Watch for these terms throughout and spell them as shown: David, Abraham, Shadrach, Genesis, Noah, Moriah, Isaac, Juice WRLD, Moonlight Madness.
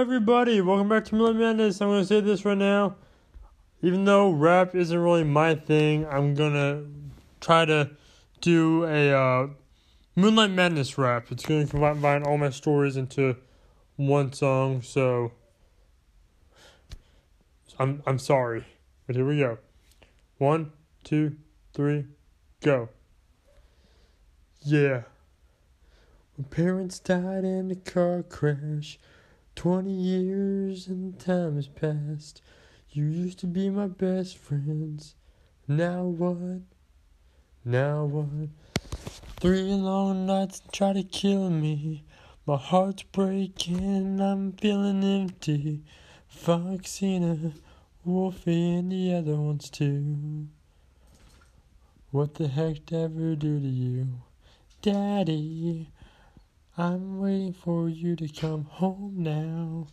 everybody, welcome back to Moonlight Madness. I'm going to say this right now, even though rap isn't really my thing, I'm going to try to do a Moonlight Madness rap. It's going to combine all my stories into one song, so I'm sorry, but here we go. 1, 2, 3, go. Yeah. My parents died in a car crash. 20 years and time has passed. You used to be my best friends. Now what? Now what? 3 long nights try to kill me. My heart's breaking, I'm feeling empty. Foxina, Wolfie, and the other ones too. What the heck did I ever do to you? Daddy, I'm waiting for you to come home now.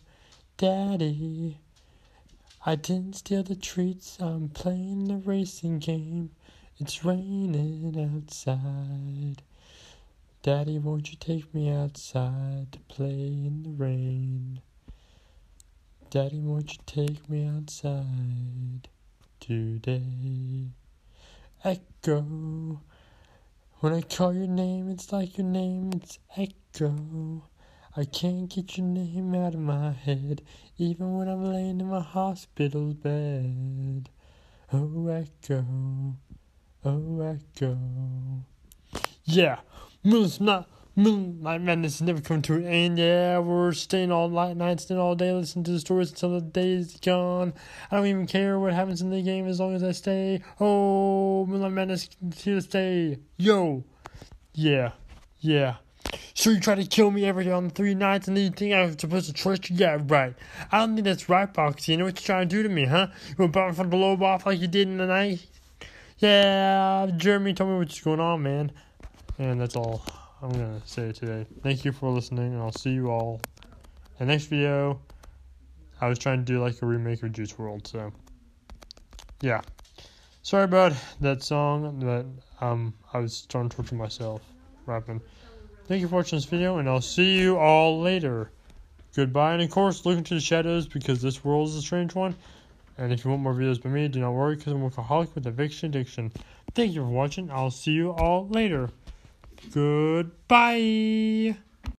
Daddy, I didn't steal the treats, I'm playing the racing game. It's raining outside. Daddy, won't you take me outside to play in the rain? Daddy, won't you take me outside today? Echo. When I call your name, it's like your name, it's echo. I can't get your name out of my head, even when I'm laying in my hospital bed. Oh, echo. Oh, echo. Yeah. Moonlight Madness is never coming to an end. Yeah, we're staying all night, staying all day, listening to the stories until the day is gone. I don't even care what happens in the game as long as I stay. Oh, Moonlight Madness is here to stay. Yo. Yeah. Yeah. So you try to kill me every day on 3 nights and then you think I'm supposed to trust you? Yeah, right. I don't think that's right, Foxy. You know what you're trying to do to me, huh? You went back from the low off like you did in the night? Yeah, Jeremy, tell me what's going on, man. And that's all I'm going to say today. Thank you for listening, and I'll see you all in the next video. I was trying to do like a remake of Juice WRLD, so yeah. Sorry about that song, but I was starting to torture myself rapping. Thank you for watching this video, and I'll see you all later. Goodbye, and of course, look into the shadows because this world is a strange one. And if you want more videos by me, do not worry because I'm a workaholic with eviction addiction. Thank you for watching. I'll see you all later. Goodbye.